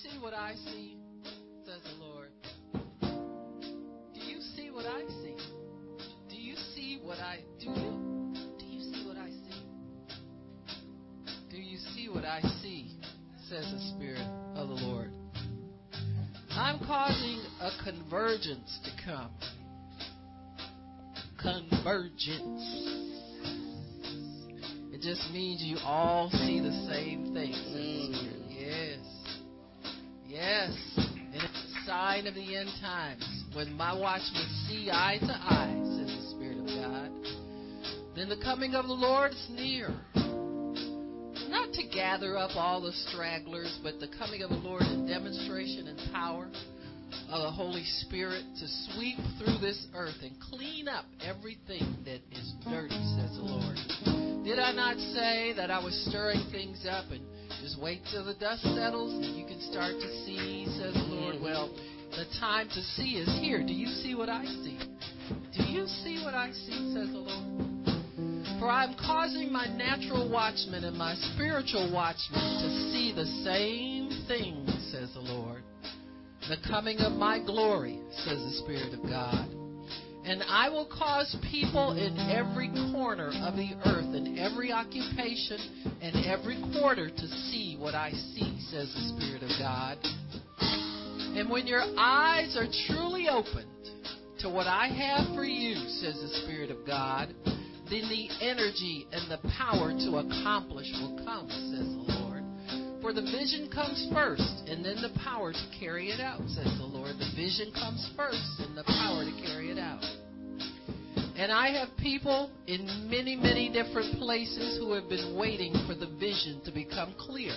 see what I see, says the Lord? Do you see what I see? Do you see what I do? Do you see what I see? Do you see what I see, says the Spirit of the Lord? I'm causing a convergence to come. Convergence. It just means you all see the same thing. Yes. And it's a sign of the end times. When my watchmen see eye to eye, says the Spirit of God, then the coming of the Lord is near. Not to gather up all the stragglers, but the coming of the Lord in demonstration and power of the Holy Spirit to sweep through this earth and clean up everything that is dirty, says the Lord. Did I not say that I was stirring things up? And just wait till the dust settles and you can start to see, says the Lord. Well, the time to see is here. Do you see what I see? Do you see what I see, says the Lord? For I am causing my natural watchmen and my spiritual watchmen to see the same thing, says the Lord. The coming of my glory, says the Spirit of God. And I will cause people in every corner of the earth, in every occupation, and every quarter to see what I see, says the Spirit of God. And when your eyes are truly opened to what I have for you, says the Spirit of God, then the energy and the power to accomplish will come, says the Lord. For the vision comes first, and then the power to carry it out, says the Lord. The vision comes first, and the power to carry it out. And I have people in many, many different places who have been waiting for the vision to become clear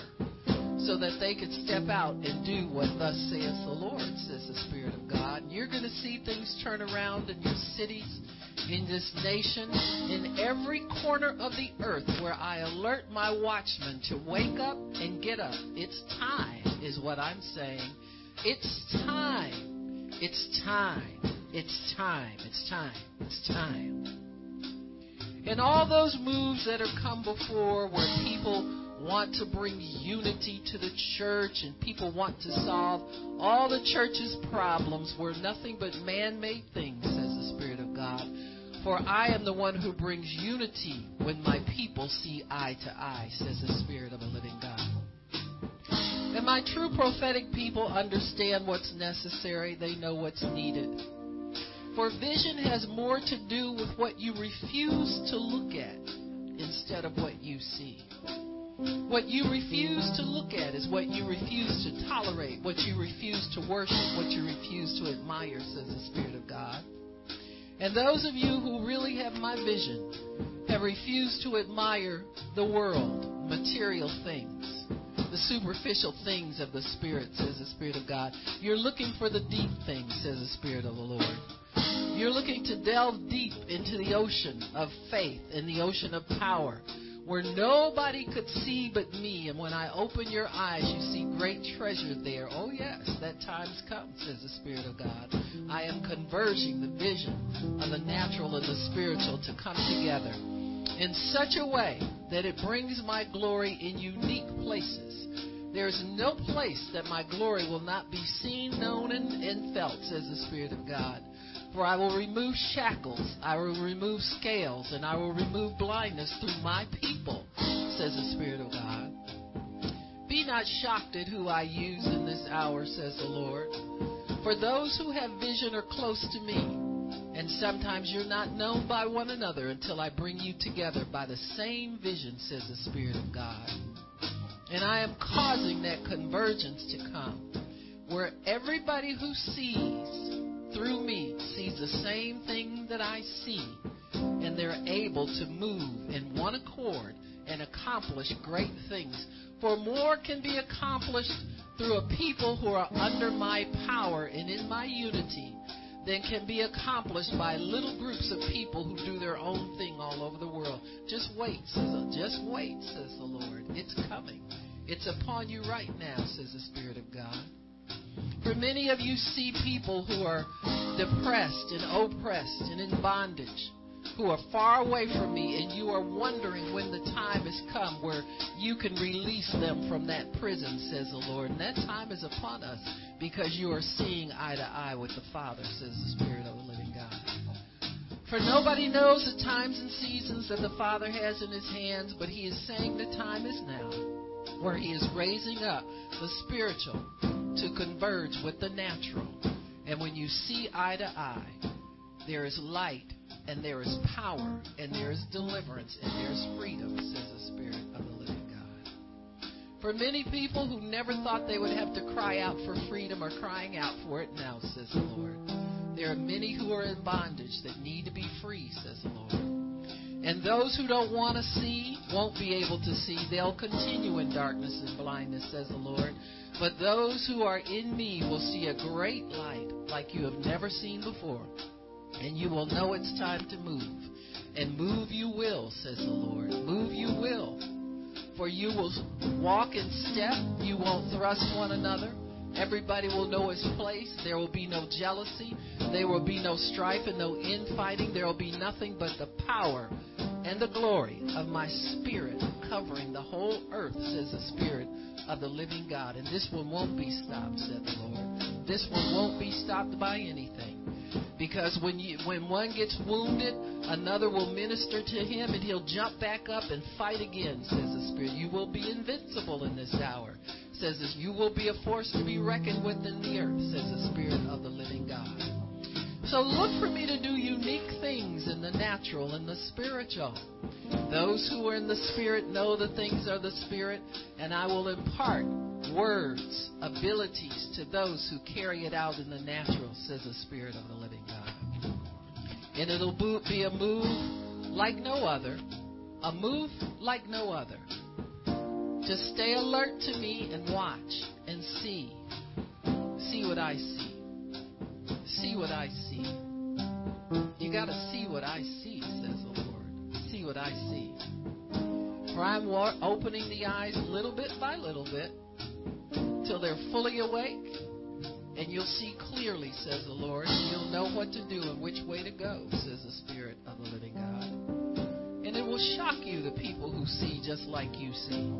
so that they could step out and do what thus saith the Lord, says the Spirit of God. And you're going to see things turn around in your cities, in this nation, in every corner of the earth, where I alert my watchmen to wake up and get up. It's time, is what I'm saying. It's time. It's time. It's time. It's time. It's time. And all those moves that have come before, where people want to bring unity to the church and people want to solve all the church's problems, were nothing but man-made things, says the Spirit of God. For I am the one who brings unity when my people see eye to eye, says the Spirit of a living God. And my true prophetic people understand what's necessary. They know what's needed. For vision has more to do with what you refuse to look at instead of what you see. What you refuse to look at is what you refuse to tolerate, what you refuse to worship, what you refuse to admire, says the Spirit of God. And those of you who really have my vision have refused to admire the world, material things, the superficial things of the Spirit, says the Spirit of God. You're looking for the deep things, says the Spirit of the Lord. You're looking to delve deep into the ocean of faith and the ocean of power, where nobody could see but me. And when I open your eyes, you see great treasure there. Oh, yes, that time's come, says the Spirit of God. I am converging the vision of the natural and the spiritual to come together in such a way that it brings my glory in unique places. There is no place that my glory will not be seen, known, and felt, says the Spirit of God. For I will remove shackles, I will remove scales, and I will remove blindness through my people, says the Spirit of God. Be not shocked at who I use in this hour, says the Lord. For those who have vision are close to me, and sometimes you're not known by one another until I bring you together by the same vision, says the Spirit of God. And I am causing that convergence to come, where everybody who sees through me sees the same thing that I see, and they're able to move in one accord and accomplish great things. For more can be accomplished through a people who are under my power and in my unity than can be accomplished by little groups of people who do their own thing all over the world. Just wait, says the Lord. It's coming. It's upon you right now, says the Spirit of God. For many of you see people who are depressed and oppressed and in bondage, who are far away from me, and you are wondering when the time has come where you can release them from that prison, says the Lord. And that time is upon us because you are seeing eye to eye with the Father, says the Spirit of the living God. For nobody knows the times and seasons that the Father has in his hands, but he is saying the time is now, where he is raising up the spiritual to converge with the natural. And when you see eye to eye, there is light, and there is power, and there is deliverance, and there is freedom, says the Spirit of the living God. For many people who never thought they would have to cry out for freedom are crying out for it now, says the Lord. There are many who are in bondage that need to be free, says the Lord. And those who don't want to see won't be able to see. They'll continue in darkness and blindness, says the Lord. But those who are in me will see a great light like you have never seen before. And you will know it's time to move. And move you will, says the Lord. Move you will. For you will walk in step. You won't thrust one another. Everybody will know his place. There will be no jealousy. There will be no strife and no infighting. There will be nothing but the power and the glory of my Spirit covering the whole earth, says the Spirit of the living God. And this one won't be stopped, said the Lord. This one won't be stopped by anything. Because when one gets wounded, another will minister to him, and he'll jump back up and fight again, says the Spirit. You will be invincible in this hour, says this. You will be a force to be reckoned with in the earth, says the Spirit of the living God. So look for me to do unique things in the natural and the spiritual. Those who are in the Spirit know the things of the Spirit, and I will impart words, abilities to those who carry it out in the natural, says the Spirit of the living God. And it'll be a move like no other, a move like no other. Just stay alert to me and watch and see. See what I see. See what I see. You got to see what I see, says the Lord. See what I see. For I'm opening the eyes little bit by little bit, till they're fully awake, and you'll see clearly, says the Lord. You'll know what to do and which way to go, says the Spirit of the living God. And it will shock you, the people who see just like you see.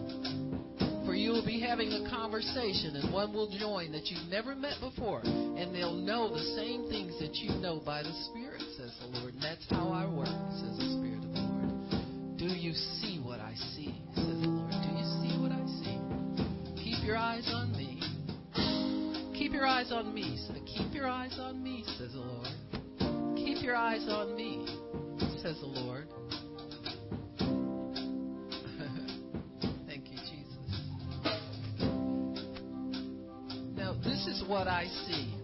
For you will be having a conversation, and one will join that you've never met before, and they'll know the same things that you know by the Spirit, says the Lord. And that's how I work, says the Spirit of the Lord. Do you see what I see, says the Lord? Do you see what I see? Keep your eyes on me. Keep your eyes on me. Keep your eyes on me, says the Lord. Keep your eyes on me, says the Lord. Thank you, Jesus. Now, this is what I see.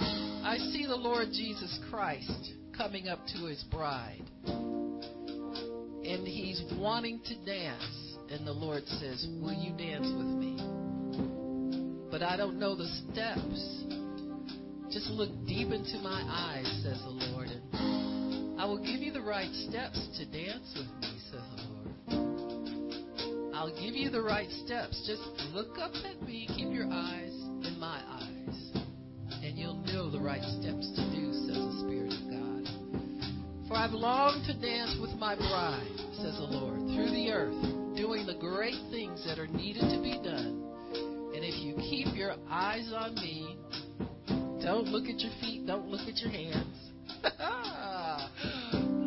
I see the Lord Jesus Christ coming up to his bride. And he's wanting to dance. And the Lord says, will you dance with me? But I don't know the steps. Just look deep into my eyes, says the Lord, and I will give you the right steps to dance with me, says the Lord. I'll give you the right steps. Just look up at me. Keep your eyes in my eyes. And you'll know the right steps to do, says the Spirit of God. For I've longed to dance with my bride, says the Lord, through the earth, doing the great things that are needed to be done. And if you keep your eyes on me, don't look at your feet, don't look at your hands.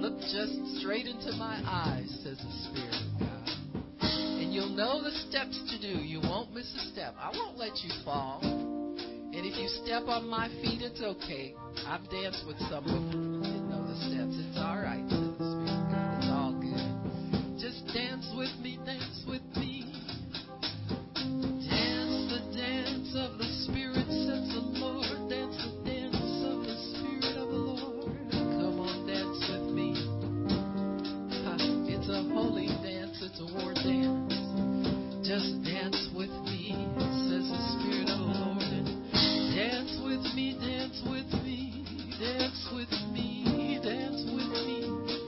Look just straight into my eyes, says the Spirit of God. And you'll know the steps to do. You won't miss a step. I won't let you fall. And if you step on my feet, it's okay. I've danced with someone who didn't know the steps. It's all right, says the Spirit of God. It's all good. Just dance with me, dance with me. Dance the dance of the Spirit, says the Lord. Dance the dance of the Spirit of the Lord. Come on, dance with me. It's a holy dance, it's a war dance. Just dance with me, says the Spirit of the Lord. Dance with me, dance with me, dance with me, dance with me.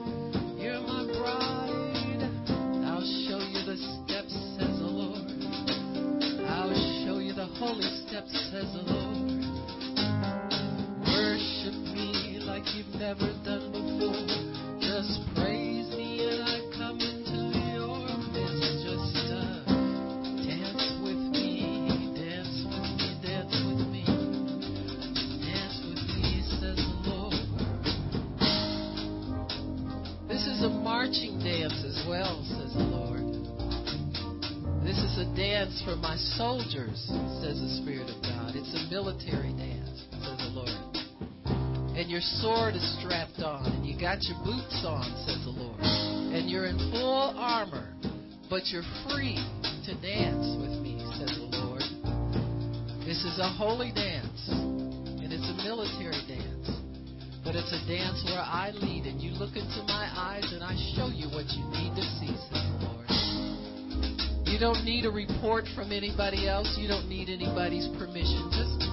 This is a marching dance as well, says the Lord. This is a dance for my soldiers, says the Spirit of God. It's a military dance, says the Lord. And your sword is strapped on, and you got your boots on, says the Lord. And you're in full armor, but you're free to dance with me, says the Lord. This is a holy dance, and it's a military dance. But it's a dance where I lead, and you look into my eyes, and I show you what you need to see, says the Lord. You don't need a report from anybody else. You don't need anybody's permission. Just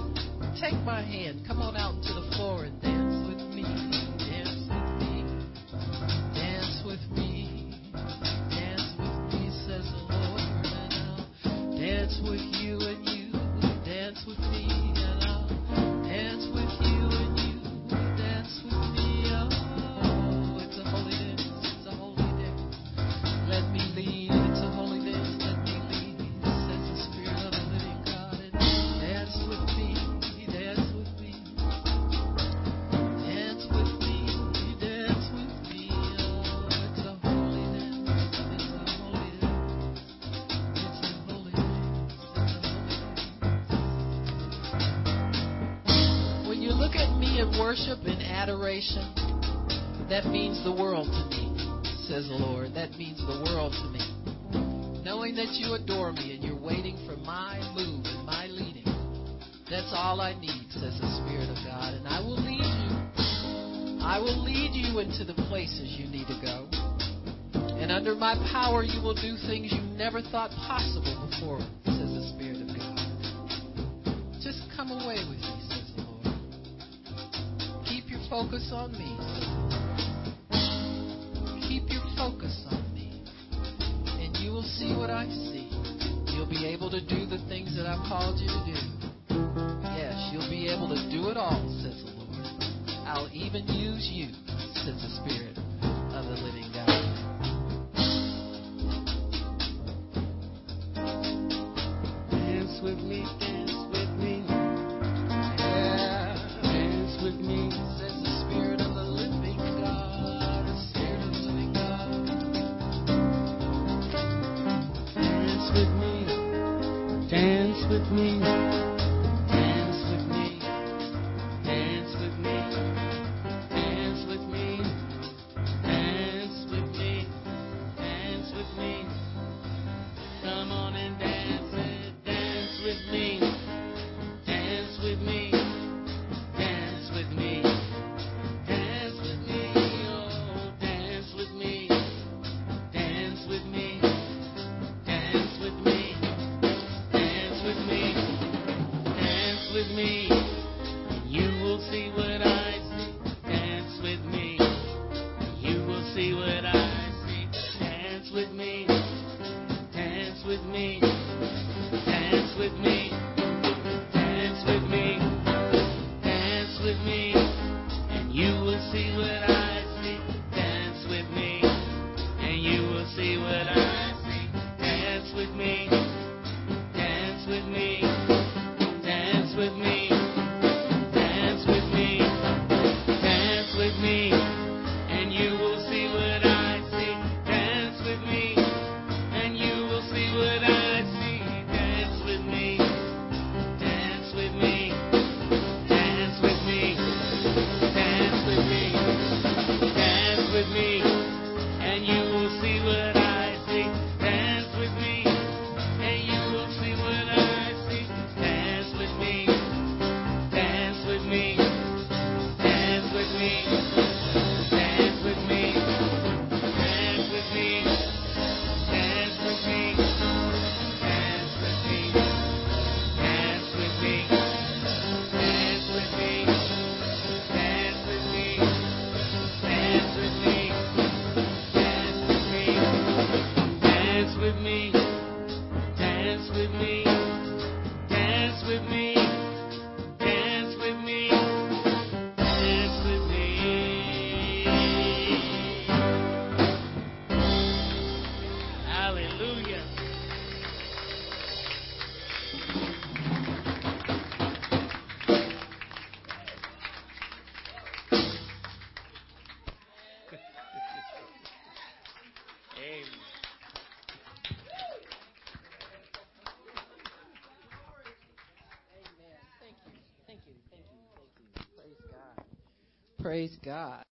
take my hand. Come on out into the floor and dance with me. Dance with me. Dance with me. Dance with me, says the Lord. And I'll dance with you and you. Dance with me. And I'll dance with you and you. Dance with me, oh, it's a holy dance, it's a holy dance. Let me lead, it's a holy dance, let me lead, says the Spirit of the living God. And dance with me, dance with me, dance with me, dance with me, oh, it's a holy dance, it's a holy dance, it's a holy dance, it's a holy dance. When you look at me in worship and adoration, that means the world to me, says the Lord. That means the world to me. Knowing that you adore me and you're waiting for my move and my leading, that's all I need, says the Spirit of God. And I will lead you. I will lead you into the places you need to go. And under my power, you will do things you never thought possible before, says the Spirit of God. Just come away with me, says the Lord. Keep your focus on me. Keep your focus on me. And you will see what I see. You'll be able to do the things that I've called you to do. Yes, you'll be able to do it all, says the Lord. I'll even use you, says the Spirit of the living God. Dance with me, dance with me. Yeah, dance with me. Dance with me, dance with me, dance with me, dance with me, dance with me, dance with me. Come on and dance with me, dance with me, dance with me, dance with me, oh, dance with me, dance with me, dance with me. With me. Praise God.